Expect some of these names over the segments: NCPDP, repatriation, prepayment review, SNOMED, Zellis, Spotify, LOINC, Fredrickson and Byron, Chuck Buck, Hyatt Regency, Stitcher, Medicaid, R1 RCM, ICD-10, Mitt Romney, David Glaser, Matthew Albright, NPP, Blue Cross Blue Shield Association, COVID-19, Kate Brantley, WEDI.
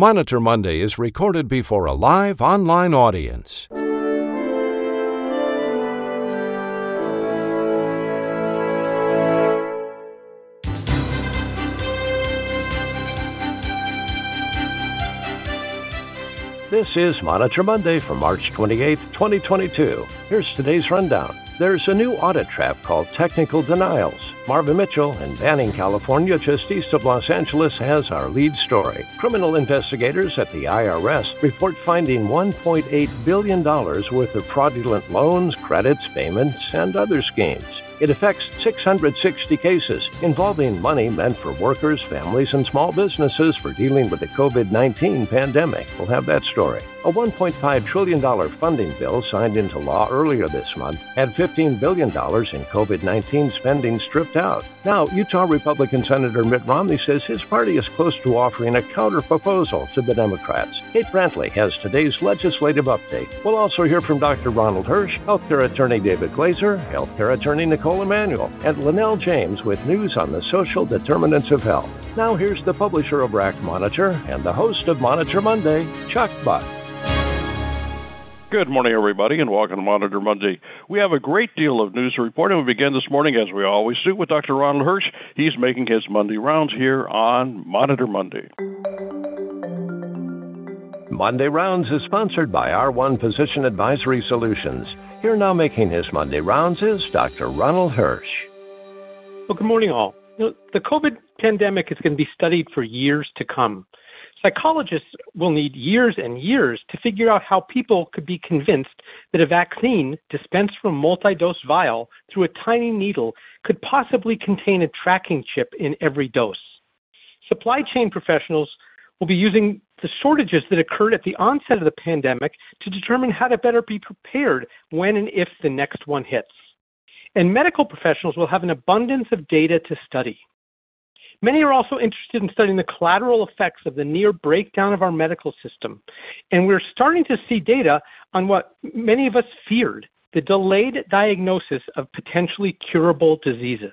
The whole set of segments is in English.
Monitor Monday is recorded before a live online audience. This is Monitor Monday for March 28, 2022. Here's today's rundown. There's a new audit trap called technical denials. Marvin Mitchell in Banning, California, just east of Los Angeles, has our lead story. Criminal investigators at the IRS report finding $1.8 billion worth of fraudulent loans, credits, payments, and other schemes. It affects 660 cases involving money meant for workers, families, and small businesses for dealing with the COVID-19 pandemic. We'll have that story. A $1.5 trillion funding bill signed into law earlier this month had $15 billion in COVID-19 spending stripped out. Now, Utah Republican Senator Mitt Romney says his party is close to offering a counterproposal to the Democrats. Kate Brantley has today's legislative update. We'll also hear from Dr. Ronald Hirsch, healthcare attorney David Glaser, healthcare attorney Nicole Emanuel, and Linnell James with news on the social determinants of health. Now here's the publisher of RAC Monitor and the host of Monitor Monday, Chuck Buck. Good morning, everybody, and welcome to Monitor Monday. We have a great deal of news to report, and we begin this morning, as we always do, with Dr. Ronald Hirsch. He's making his Monday rounds here on Monitor Monday. Monday Rounds is sponsored by R1 Physician Advisory Solutions. Here now making his Monday rounds is Dr. Ronald Hirsch. Well, good morning, all. The COVID pandemic is going to be studied for years to come. Psychologists will need years and years to figure out how people could be convinced that a vaccine dispensed from a multi-dose vial through a tiny needle could possibly contain a tracking chip in every dose. Supply chain professionals will be using the shortages that occurred at the onset of the pandemic to determine how to better be prepared when and if the next one hits. And medical professionals will have an abundance of data to study. Many are also interested in studying the collateral effects of the near breakdown of our medical system. And we're starting to see data on what many of us feared, the delayed diagnosis of potentially curable diseases.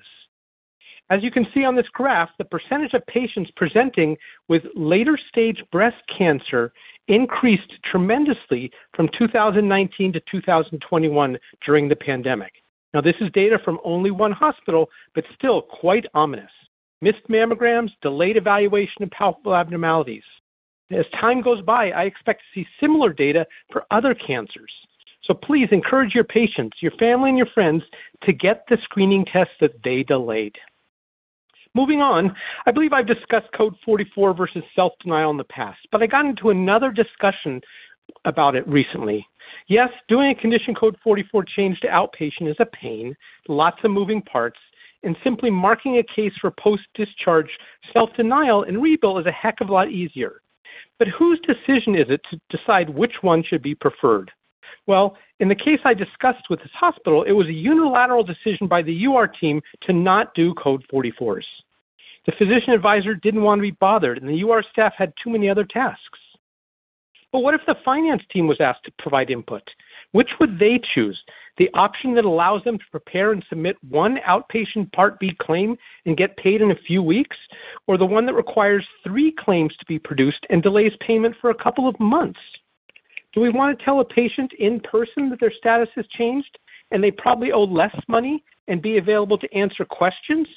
As you can see on this graph, the percentage of patients presenting with later-stage breast cancer increased tremendously from 2019 to 2021 during the pandemic. Now, this is data from only one hospital, but still quite ominous. Missed mammograms, delayed evaluation of palpable abnormalities. As time goes by, I expect to see similar data for other cancers. So please encourage your patients, your family, and your friends to get the screening tests that they delayed. Moving on, I believe I've discussed Code 44 versus self-denial in the past, but I got into another discussion about it recently. Yes, doing a condition Code 44 change to outpatient is a pain, lots of moving parts, and simply marking a case for post-discharge self-denial and rebill is a heck of a lot easier. But whose decision is it to decide which one should be preferred? Well, in the case I discussed with this hospital, it was a unilateral decision by the UR team to not do Code 44s. The physician advisor didn't want to be bothered, and the UR staff had too many other tasks. But what if the finance team was asked to provide input? Which would they choose? The option that allows them to prepare and submit one outpatient Part B claim and get paid in a few weeks, or the one that requires three claims to be produced and delays payment for a couple of months? Do we want to tell a patient in person that their status has changed and they probably owe less money and be available to answer questions?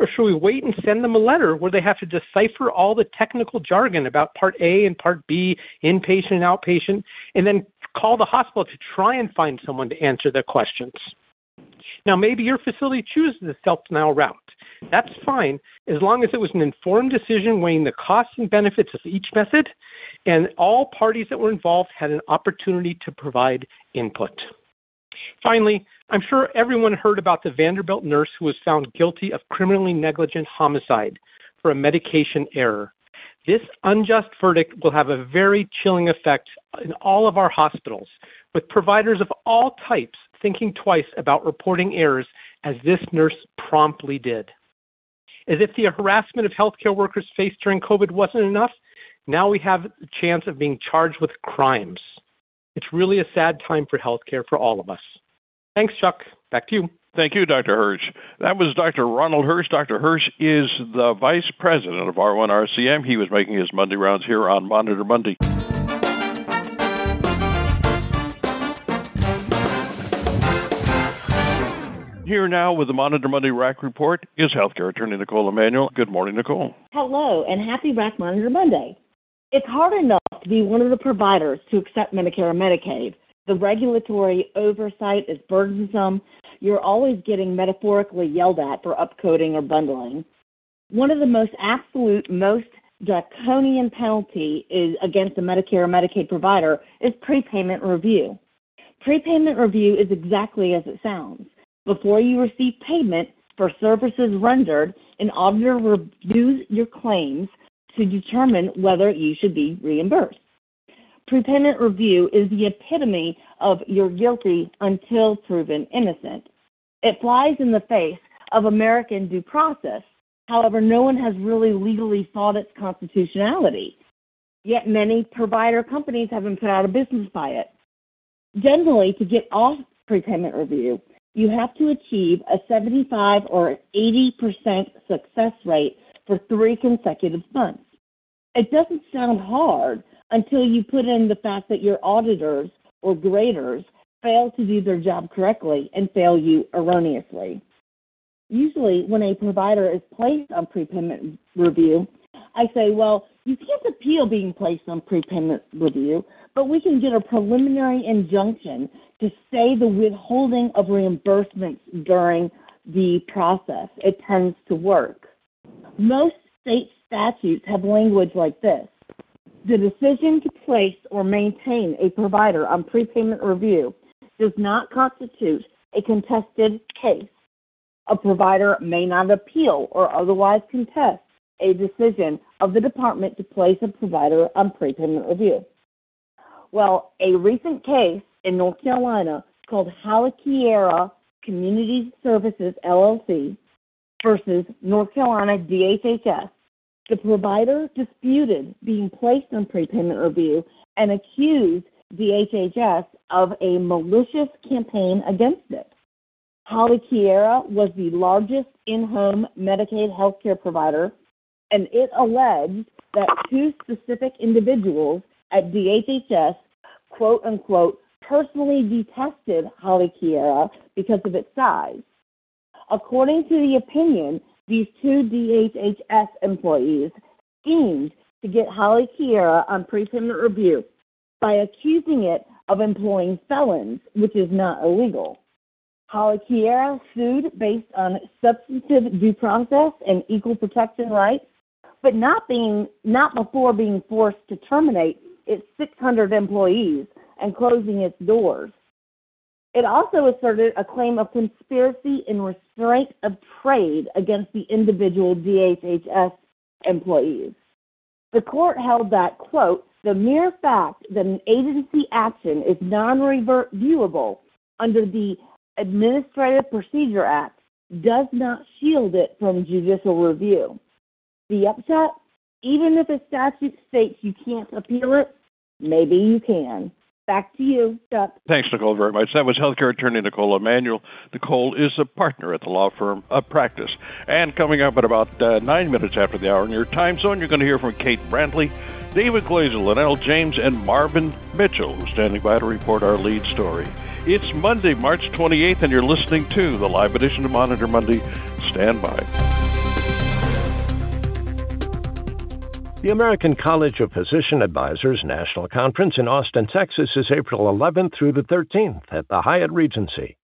Or should we wait and send them a letter where they have to decipher all the technical jargon about Part A and Part B, inpatient and outpatient, and then call the hospital to try and find someone to answer their questions? Now, maybe your facility chooses the self-denial route. That's fine, as long as it was an informed decision weighing the costs and benefits of each method, and all parties that were involved had an opportunity to provide input. Finally, I'm sure everyone heard about the Vanderbilt nurse who was found guilty of criminally negligent homicide for a medication error. This unjust verdict will have a very chilling effect in all of our hospitals, with providers of all types thinking twice about reporting errors, as this nurse promptly did. As if the harassment of healthcare workers faced during COVID wasn't enough, now we have the chance of being charged with crimes. It's really a sad time for healthcare for all of us. Thanks, Chuck. Back to you. Thank you, Dr. Hirsch. That was Dr. Ronald Hirsch. Dr. Hirsch is the Vice President of R1 RCM. He was making his Monday rounds here on Monitor Monday. Here now with the Monitor Monday RAC report is healthcare attorney Nicole Emanuel. Good morning, Nicole. Hello, and happy RAC Monitor Monday. It's hard enough to be one of the providers to accept Medicare and Medicaid. The regulatory oversight is burdensome. You're always getting metaphorically yelled at for upcoding or bundling. One of the most absolute, most draconian penalty is against a Medicare or Medicaid provider is prepayment review. Prepayment review is exactly as it sounds. Before you receive payment for services rendered, an auditor reviews your claims to determine whether you should be reimbursed. Prepayment review is the epitome of you're guilty until proven innocent. It flies in the face of American due process. However, no one has really legally fought its constitutionality, yet many provider companies have been put out of business by it. Generally, to get off prepayment review, you have to achieve a 75 or 80% success rate for 3 consecutive months. It doesn't sound hard until you put in the fact that your auditors or graders fail to do their job correctly and fail you erroneously. Usually when a provider is placed on prepayment review, I say, well, you can't appeal being placed on prepayment review, but we can get a preliminary injunction to stay the withholding of reimbursements during the process. It tends to work. Most state statutes have language like this. The decision to place or maintain a provider on prepayment review does not constitute a contested case. A provider may not appeal or otherwise contest a decision of the department to place a provider on prepayment review. Well, a recent case in North Carolina called Halikiera Community Services LLC versus North Carolina DHHS, the provider disputed being placed on prepayment review and accused DHHS of a malicious campaign against it. Halikiera was the largest in-home Medicaid healthcare provider, and it alleged that 2 specific individuals at DHHS, quote unquote, personally detested Halikiera because of its size. According to the opinion, these 2 DHHS employees schemed to get Halikiera on prepayment review by accusing it of employing felons, which is not illegal. Halikiera sued based on substantive due process and equal protection rights, but not before being forced to terminate its 600 employees and closing its doors. It also asserted a claim of conspiracy and restraint of trade against the individual DHHS employees. The court held that, quote, the mere fact that an agency action is non-reviewable under the Administrative Procedure Act does not shield it from judicial review. The upshot, even if a statute states you can't appeal it, maybe you can. Back to you, Chuck. Thanks, Nicole, very much. That was healthcare attorney Nicole Emanuel. Nicole is a partner at the law firm of Practice. And coming up at about 9 minutes after the hour in your time zone, you're going to hear from Kate Brantley, David Glaser, Linnell James, and Marvin Mitchell, who's standing by to report our lead story. It's Monday, March 28th, and you're listening to the live edition of Monitor Monday. Stand by. The American College of Physician Advisors National Conference in Austin, Texas is April 11th through the 13th at the Hyatt Regency.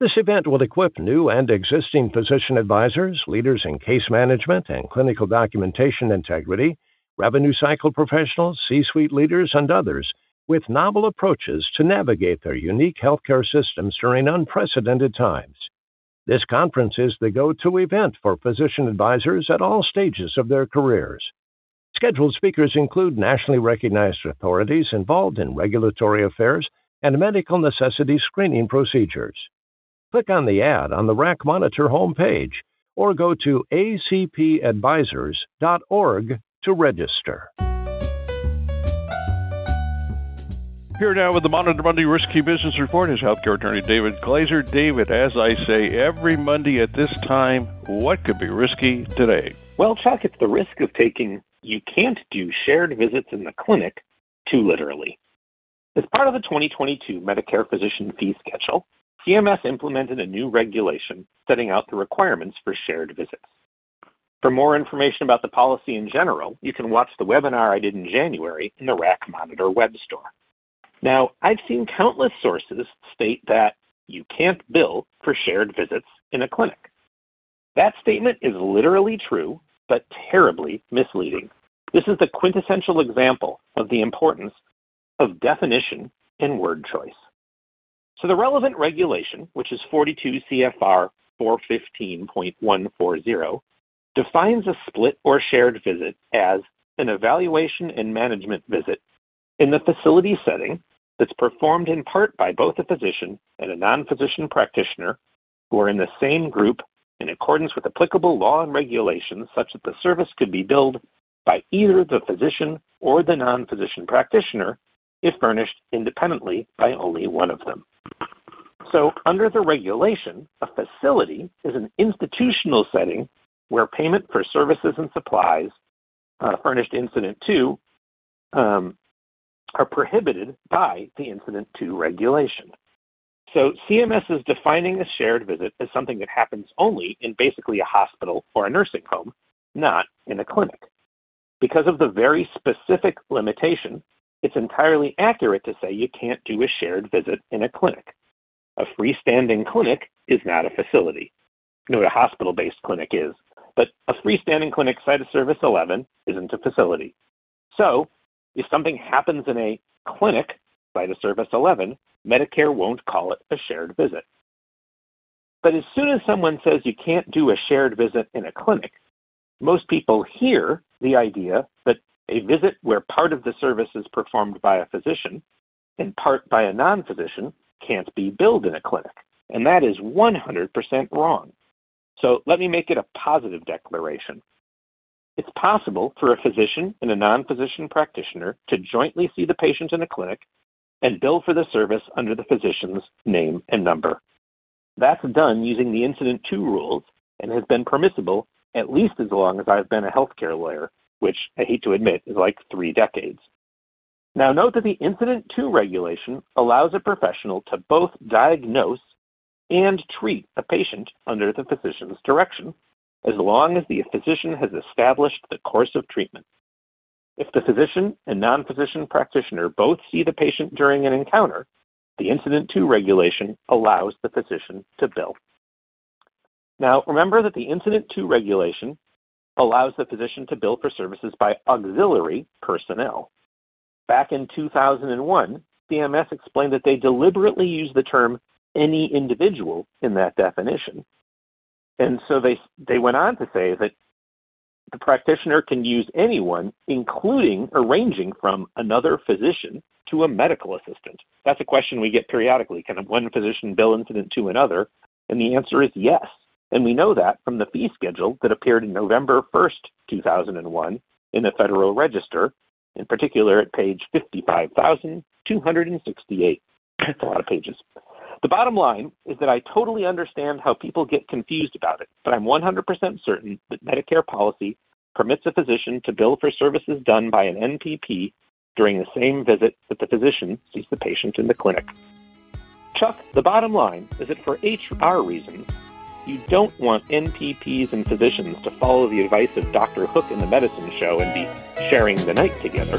This event will equip new and existing physician advisors, leaders in case management and clinical documentation integrity, revenue cycle professionals, C-suite leaders, and others with novel approaches to navigate their unique healthcare systems during unprecedented times. This conference is the go-to event for physician advisors at all stages of their careers. Scheduled speakers include nationally recognized authorities involved in regulatory affairs and medical necessity screening procedures. Click on the ad on the RAC Monitor homepage or go to acpadvisors.org to register. Here now with the Monitor Monday Risky Business Report is healthcare attorney David Glaser. David, as I say every Monday at this time, what could be risky today? Well, Chuck, it's the risk of taking, you can't do shared visits in the clinic too literally. As part of the 2022 Medicare physician fee schedule, CMS implemented a new regulation setting out the requirements for shared visits. For more information about the policy in general, you can watch the webinar I did in January in the RAC Monitor web store. Now, I've seen countless sources state that you can't bill for shared visits in a clinic. That statement is literally true, but terribly misleading. This is the quintessential example of the importance of definition and word choice. So the relevant regulation, which is 42 CFR 415.140, defines a split or shared visit as an evaluation and management visit in the facility setting that's performed in part by both a physician and a non-physician practitioner who are in the same group in accordance with applicable law and regulations such that the service could be billed by either the physician or the non-physician practitioner if furnished independently by only one of them. So under the regulation, a facility is an institutional setting where payment for services and supplies furnished Incident 2 are prohibited by the Incident 2 regulation. So CMS is defining a shared visit as something that happens only in basically a hospital or a nursing home, not in a clinic. Because of the very specific limitation, it's entirely accurate to say you can't do a shared visit in a clinic. A freestanding clinic is not a facility. No, a hospital-based clinic is. But a freestanding clinic, site of service 11, isn't a facility. So if something happens in a clinic, site of service 11, Medicare won't call it a shared visit. But as soon as someone says you can't do a shared visit in a clinic, most people hear the idea that a visit where part of the service is performed by a physician and part by a non-physician can't be billed in a clinic. And that is 100% wrong. So let me make it a positive declaration. It's possible for a physician and a non-physician practitioner to jointly see the patient in a clinic and bill for the service under the physician's name and number. That's done using the Incident 2 rules and has been permissible at least as long as I've been a healthcare lawyer, which I hate to admit is like 3 decades. Now note that the Incident 2 regulation allows a professional to both diagnose and treat a patient under the physician's direction, as long as the physician has established the course of treatment. If the physician and non-physician practitioner both see the patient during an encounter, the Incident 2 regulation allows the physician to bill. Now, remember that the Incident 2 regulation allows the physician to bill for services by auxiliary personnel. Back in 2001, CMS explained that they deliberately used the term any individual in that definition. And so they went on to say that the practitioner can use anyone, including or ranging from another physician to a medical assistant. That's a question we get periodically. Can one physician bill Incident 2 another? And the answer is yes. And we know that from the fee schedule that appeared in November 1st, 2001 in the Federal Register, in particular at page 55,268. That's a lot of pages. The bottom line is that I totally understand how people get confused about it, but I'm 100% certain that Medicare policy permits a physician to bill for services done by an NPP during the same visit that the physician sees the patient in the clinic. Chuck, the bottom line is that for HR reasons, you don't want NPPs and physicians to follow the advice of Dr. Hook in the Medicine Show and be sharing the night together.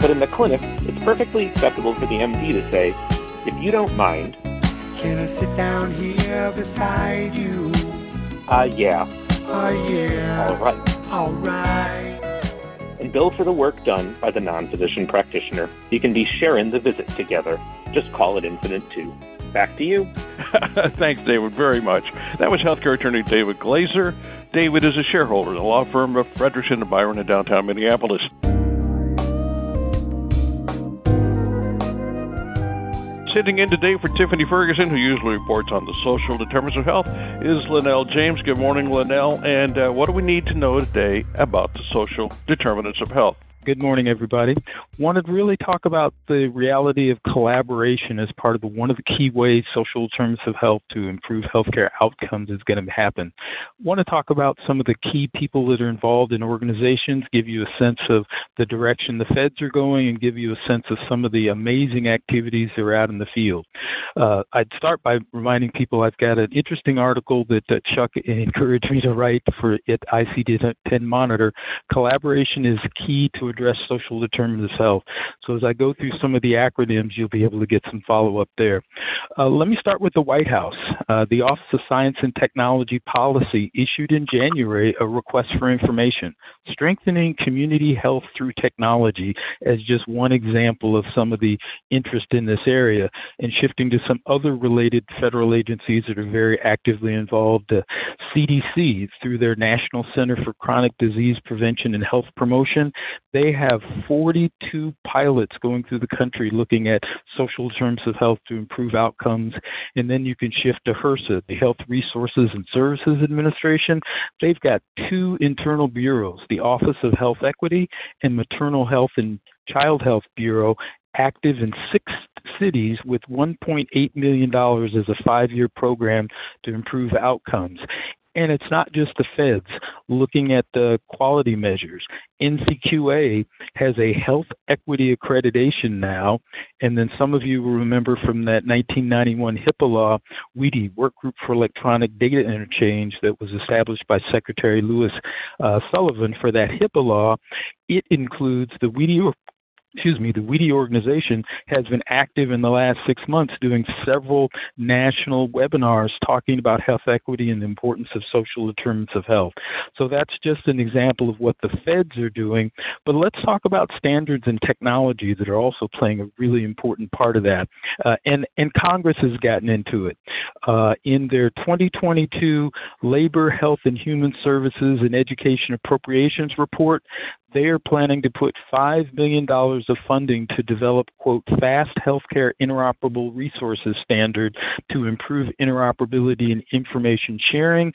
But in the clinic, it's perfectly acceptable for the MD to say, if you don't mind, can I sit down here beside you? Yeah. Yeah. All right. And bill for the work done by the non-physician practitioner. You can be sharing the visit together. Just call it Incident 2. Back to you. Thanks, David, very much. That was healthcare attorney David Glaser. David is a shareholder in the law firm of Fredrickson and Byron in downtown Minneapolis. Sitting in today for Tiffany Ferguson, who usually reports on the social determinants of health, is Linnell James. Good morning, Linnell. And what do we need to know today about the social determinants of health? Good morning, everybody. Wanted to really talk about the reality of collaboration as part of one of the key ways social determinants of health to improve healthcare outcomes is going to happen. Want to talk about some of the key people that are involved in organizations, give you a sense of the direction the feds are going, and give you a sense of some of the amazing activities that are out in the field. I'd start by reminding people I've got an interesting article that Chuck encouraged me to write for at ICD-10 Monitor. Collaboration is key to address social determinants of health. So as I go through some of the acronyms, you'll be able to get some follow-up there. Let me start with the White House. The Office of Science and Technology Policy issued in January a request for information, strengthening community health through technology, as just one example of some of the interest in this area, and shifting to some other related federal agencies that are very actively involved. CDC, through their National Center for Chronic Disease Prevention and Health Promotion, they have 42 pilots going through the country looking at social determinants of health to improve outcomes. And then you can shift to HRSA, the Health Resources and Services Administration. They've got two internal bureaus, the Office of Health Equity and Maternal Health and Child Health Bureau, active in 6 cities with $1.8 million as a 5-year program to improve outcomes. And it's not just the feds looking at the quality measures. NCQA has a health equity accreditation now, and then some of you will remember from that 1991 HIPAA law, WEDI, Work Group for Electronic Data Interchange, that was established by Secretary Lewis Sullivan for that HIPAA law. It includes the WEDI organization has been active in the last 6 months doing several national webinars talking about health equity and the importance of social determinants of health. So that's just an example of what the feds are doing. But let's talk about standards and technology that are also playing a really important part of that. And Congress has gotten into it. In their 2022 Labor, Health, and Human Services and Education Appropriations Report, they are planning to put $5 million of funding to develop, quote, fast healthcare interoperable resources standard to improve interoperability and information sharing.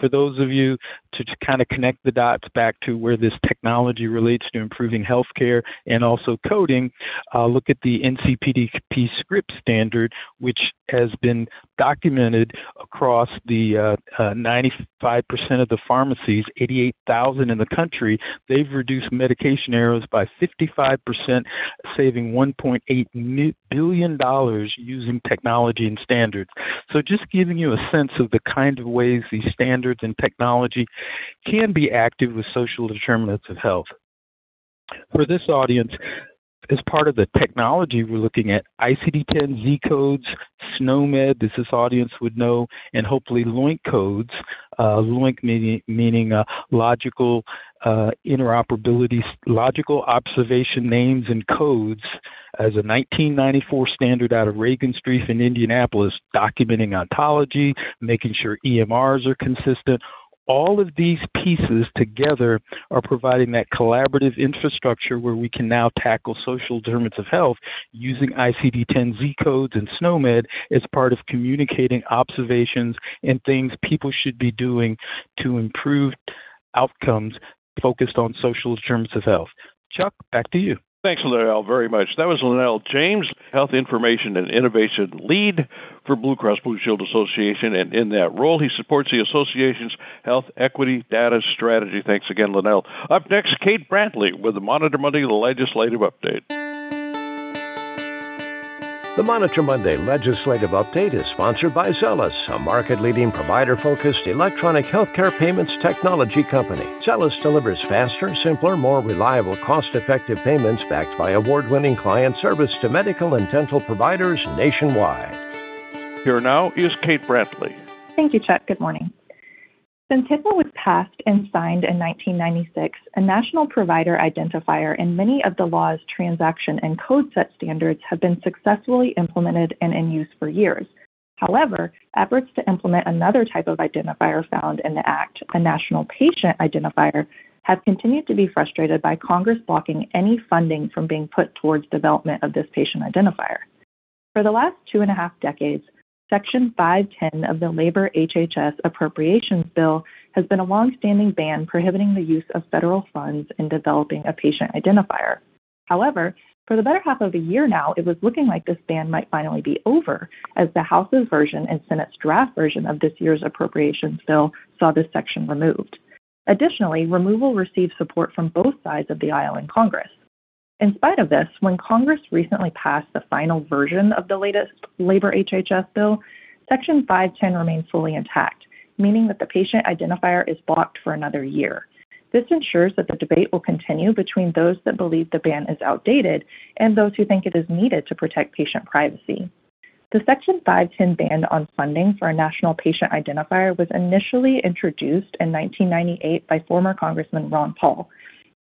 For those of you to kind of connect the dots back to where this technology relates to improving healthcare and also coding, look at the NCPDP script standard, which has been documented across the 95% of the pharmacies, 88,000 in the country. They've reduced medication errors by 55%, saving $1.8 billion using technology and standards. So just giving you a sense of the kind of ways these standards and technology can be active with social determinants of health. For this audience, as part of the technology, we're looking at ICD-10 Z codes, SNOMED, as this audience would know, and hopefully LOINC codes, LOINC meaning logical interoperability, logical observation names and codes, as a 1994 standard out of Reagan Street in Indianapolis, documenting ontology, making sure EMRs are consistent. All of these pieces together are providing that collaborative infrastructure where we can now tackle social determinants of health using ICD-10 Z codes and SNOMED as part of communicating observations and things people should be doing to improve outcomes focused on social determinants of health. Chuck, back to you. Thanks, Linnell, very much. That was Linnell James, Health Information and Innovation Lead for Blue Cross Blue Shield Association, and in that role, he supports the association's health equity data strategy. Thanks again, Linnell. Up next, Kate Brantley with the Monitor Monday Legislative Update. The Monitor Monday Legislative Update is sponsored by Zellis, a market-leading provider-focused electronic healthcare payments technology company. Zellis delivers faster, simpler, more reliable, cost-effective payments backed by award-winning client service to medical and dental providers nationwide. Here now is Kate Brantley. Thank you, Chuck. Good morning. Since HIPAA was passed and signed in 1996, a national provider identifier and many of the law's transaction and code set standards have been successfully implemented and in use for years. However, efforts to implement another type of identifier found in the Act, a national patient identifier, have continued to be frustrated by Congress blocking any funding from being put towards development of this patient identifier. For the last 2.5 decades, Section 510 of the Labor HHS Appropriations Bill has been a longstanding ban prohibiting the use of federal funds in developing a patient identifier. However, for the better half of a year now, it was looking like this ban might finally be over, as the House's version and Senate's draft version of this year's appropriations bill saw this section removed. Additionally, removal received support from both sides of the aisle in Congress. In spite of this, when Congress recently passed the final version of the latest labor HHS bill, Section 510 remains fully intact, meaning that the patient identifier is blocked for another year. This ensures that the debate will continue between those that believe the ban is outdated and those who think it is needed to protect patient privacy. The Section 510 ban on funding for a national patient identifier was initially introduced in 1998 by former Congressman Ron Paul.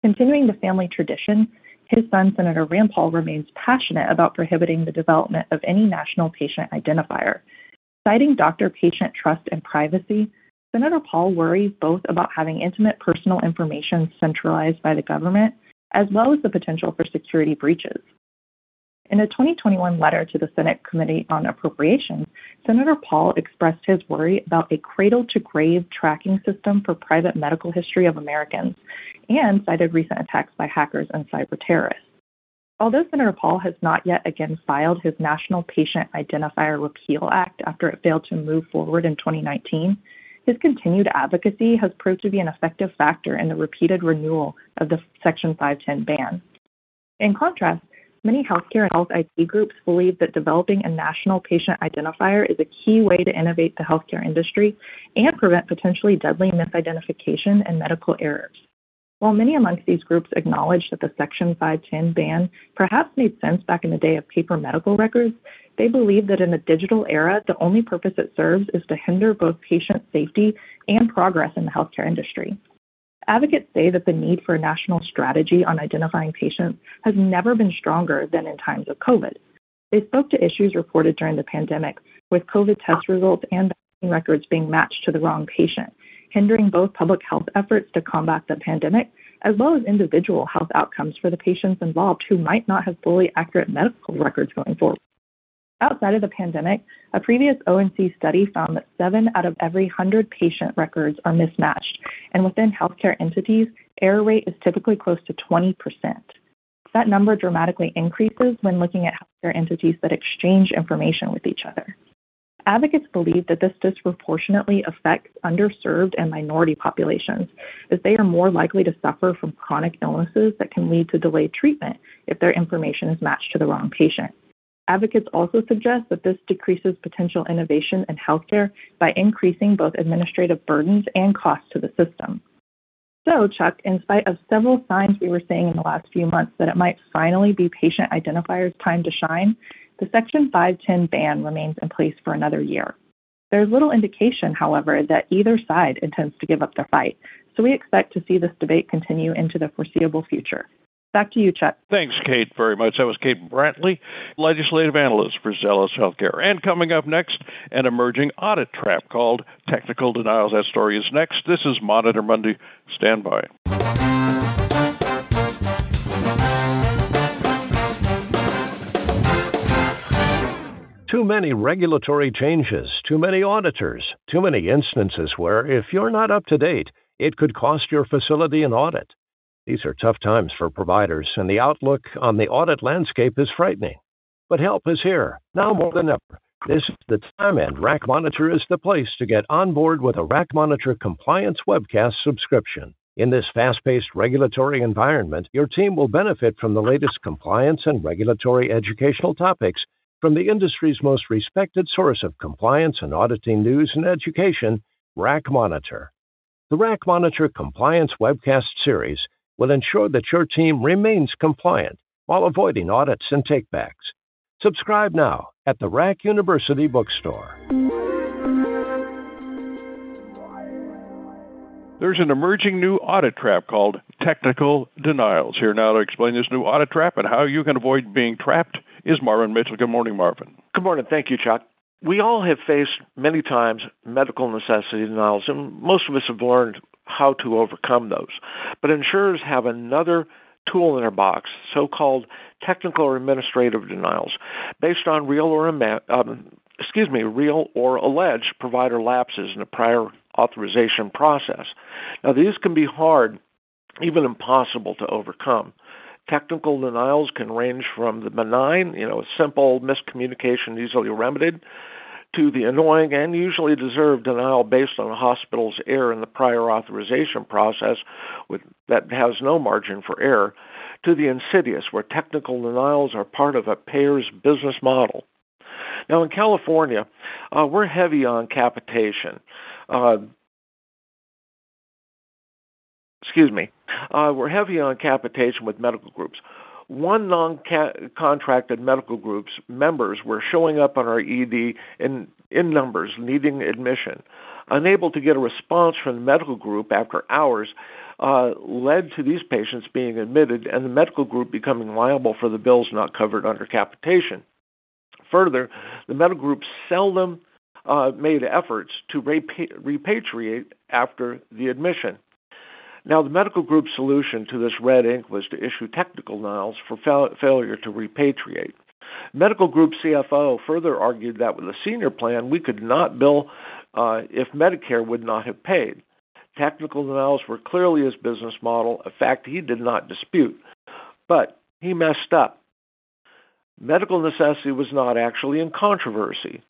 Continuing the family tradition, his son, Senator Rand Paul, remains passionate about prohibiting the development of any national patient identifier. Citing doctor-patient trust and privacy, Senator Paul worries both about having intimate personal information centralized by the government, as well as the potential for security breaches. In a 2021 letter to the Senate Committee on Appropriations, Senator Paul expressed his worry about a cradle-to-grave tracking system for private medical history of Americans and cited recent attacks by hackers and cyber terrorists. Although Senator Paul has not yet again filed his National Patient Identifier Repeal Act after it failed to move forward in 2019, his continued advocacy has proved to be an effective factor in the repeated renewal of the Section 510 ban. In contrast, many healthcare and health IT groups believe that developing a national patient identifier is a key way to innovate the healthcare industry and prevent potentially deadly misidentification and medical errors. While many amongst these groups acknowledge that the Section 510 ban perhaps made sense back in the day of paper medical records, they believe that in the digital era, the only purpose it serves is to hinder both patient safety and progress in the healthcare industry. Advocates say that the need for a national strategy on identifying patients has never been stronger than in times of COVID. They spoke to issues reported during the pandemic, with COVID test results and vaccine records being matched to the wrong patient, hindering both public health efforts to combat the pandemic, as well as individual health outcomes for the patients involved who might not have fully accurate medical records going forward. Outside of the pandemic, a previous ONC study found that 7 out of every 100 patient records are mismatched, and within healthcare entities, error rate is typically close to 20%. That number dramatically increases when looking at healthcare entities that exchange information with each other. Advocates believe that this disproportionately affects underserved and minority populations, as they are more likely to suffer from chronic illnesses that can lead to delayed treatment if their information is matched to the wrong patient. Advocates also suggest that this decreases potential innovation in healthcare by increasing both administrative burdens and costs to the system. So, Chuck, in spite of several signs we were seeing in the last few months that it might finally be patient identifiers' time to shine, the Section 510 ban remains in place for another year. There's little indication, however, that either side intends to give up their fight, so we expect to see this debate continue into the foreseeable future. Back to you, Chuck. Thanks, Kate, very much. That was Kate Brantley, legislative analyst for Zellis Healthcare. And coming up next, an emerging audit trap called technical denials. That story is next. This is Monitor Monday. Stand by. Too many regulatory changes, too many auditors, too many instances where, if you're not up to date, it could cost your facility an audit. These are tough times for providers, and the outlook on the audit landscape is frightening. But help is here, now more than ever. This is the time, and RAC Monitor is the place to get on board with a RAC Monitor compliance webcast subscription. In this fast-paced regulatory environment, your team will benefit from the latest compliance and regulatory educational topics from the industry's most respected source of compliance and auditing news and education, RAC Monitor. The RAC Monitor compliance webcast series will ensure that your team remains compliant while avoiding audits and takebacks. Subscribe now at the RAC University Bookstore. There's an emerging new audit trap called technical denials. Here now to explain this new audit trap and how you can avoid being trapped is Marvin Mitchell. Good morning, Marvin. Good morning. Thank you, Chuck. We all have faced many times medical necessity denials, and most of us have learned how to overcome those. But insurers have another tool in their box, so-called technical or administrative denials, based on real or real or alleged provider lapses in the prior authorization process. Now, these can be hard, even impossible to overcome. Technical denials can range from the benign, simple miscommunication easily remedied, to the annoying and usually deserved denial based on a hospital's error in the prior authorization process that has no margin for error, to the insidious, where technical denials are part of a payer's business model. Now, in California, we're heavy on capitation. We're heavy on capitation with medical groups. One non-contracted medical group's members were showing up on our ED in numbers, needing admission. Unable to get a response from the medical group after hours led to these patients being admitted and the medical group becoming liable for the bills not covered under capitation. Further, the medical group seldom made efforts to repatriate after the admission. Now, the medical group's solution to this red ink was to issue technical denials for failure to repatriate. Medical group CFO further argued that with a senior plan, we could not bill if Medicare would not have paid. Technical denials were clearly his business model, a fact he did not dispute. But he messed up. Medical necessity was not actually in controversy.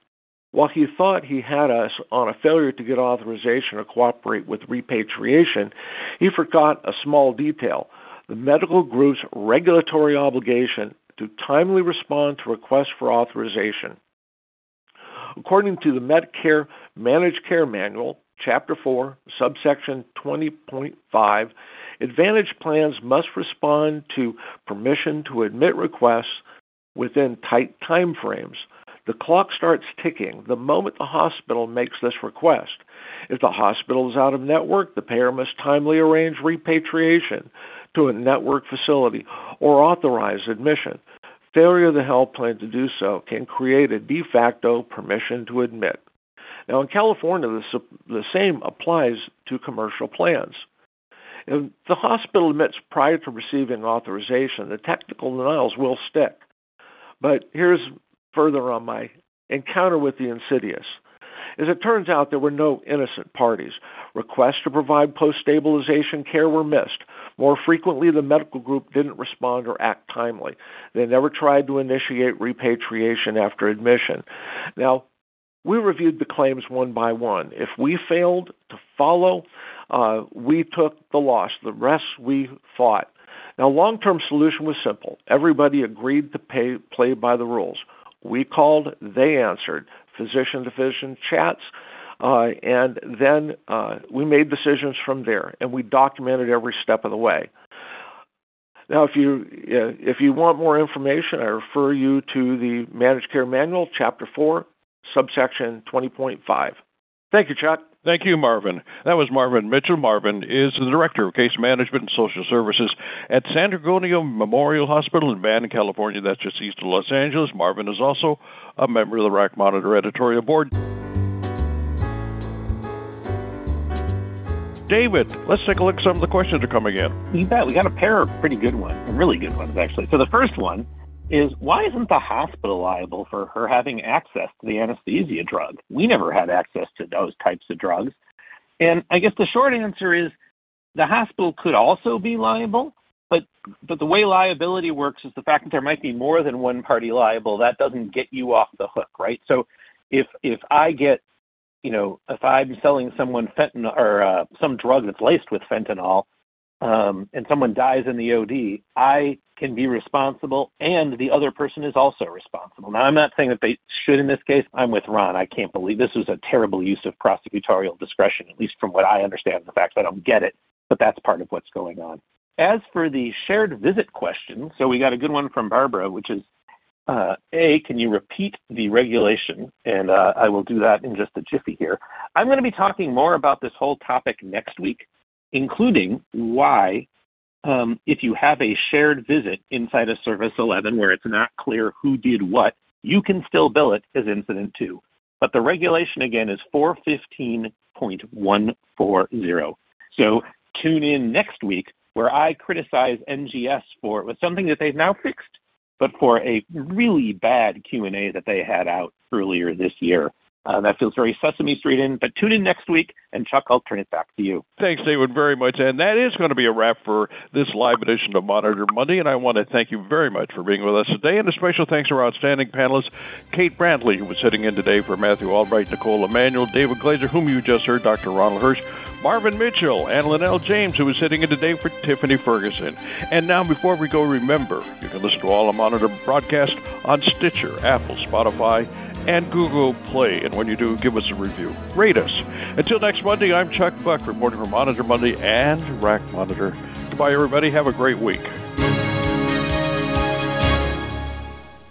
While he thought he had us on a failure to get authorization or cooperate with repatriation, he forgot a small detail: the medical group's regulatory obligation to timely respond to requests for authorization. According to the Medicare Managed Care Manual, Chapter 4, Subsection 20.5, Advantage plans must respond to permission to admit requests within tight timeframes. The clock starts ticking the moment the hospital makes this request. If the hospital is out of network, the payer must timely arrange repatriation to a network facility or authorize admission. Failure of the health plan to do so can create a de facto permission to admit. Now, in California, the same applies to commercial plans. If the hospital admits prior to receiving authorization, the technical denials will stick. But here's further on my encounter with the insidious. As it turns out, there were no innocent parties. Requests to provide post-stabilization care were missed. More frequently, the medical group didn't respond or act timely. They never tried to initiate repatriation after admission. Now, we reviewed the claims one by one. If we failed to follow, we took the loss. The rest we fought. Now, long-term solution was simple. Everybody agreed to play by the rules. We called, they answered, physician-to-physician chats, and then we made decisions from there, and we documented every step of the way. Now, if you want more information, I refer you to the Managed Care Manual, Chapter 4, Subsection 20.5. Thank you, Chuck. Thank you, Marvin. That was Marvin Mitchell. Marvin is the Director of Case Management and Social Services at San Antonio Memorial Hospital in Van, California. That's just east of Los Angeles. Marvin is also a member of the RAC Monitor Editorial Board. David, let's take a look at some of the questions that are coming in. You bet. We got a pair of pretty good ones, really good ones, actually. So the first one is, why isn't the hospital liable for her having access to the anesthesia drug? We never had access to those types of drugs. And I guess the short answer is the hospital could also be liable, but the way liability works is the fact that there might be more than one party liable. That doesn't get you off the hook, right? So if I get, if I'm selling someone fentanyl or some drug that's laced with fentanyl, and someone dies in the OD, I can be responsible, and the other person is also responsible. Now, I'm not saying that they should in this case. I'm with Ron. I can't believe this was a terrible use of prosecutorial discretion, at least from what I understand. The fact I don't get it, but that's part of what's going on. As for the shared visit question, so we got a good one from Barbara, which is, A, can you repeat the regulation? And I will do that in just a jiffy here. I'm going to be talking more about this whole topic next week, including why, if you have a shared visit inside of Service 11 where it's not clear who did what, you can still bill it as Incident 2. But the regulation, again, is 415.140. So tune in next week where I criticize NGS for it with something that they've now fixed, but for a really bad Q&A that they had out earlier this year. That feels very Sesame Street in, but tune in next week. And Chuck, I'll turn it back to you. Thanks, David, very much. And that is going to be a wrap for this live edition of Monitor Monday. And I want to thank you very much for being with us today. And a special thanks to our outstanding panelists, Kate Brantley, who was sitting in today for Matthew Albright, Nicole Emanuel, David Glaser, whom you just heard, Dr. Ronald Hirsch, Marvin Mitchell, and Linnell James, who is sitting in today for Tiffany Ferguson. And now, before we go, remember, you can listen to all of Monitor broadcasts on Stitcher, Apple, Spotify, and Google Play. And when you do, give us a review. Rate us. Until next Monday, I'm Chuck Buck, reporting for Monitor Monday and RAC Monitor. Goodbye, everybody. Have a great week.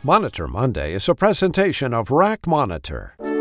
Monitor Monday is a presentation of RAC Monitor.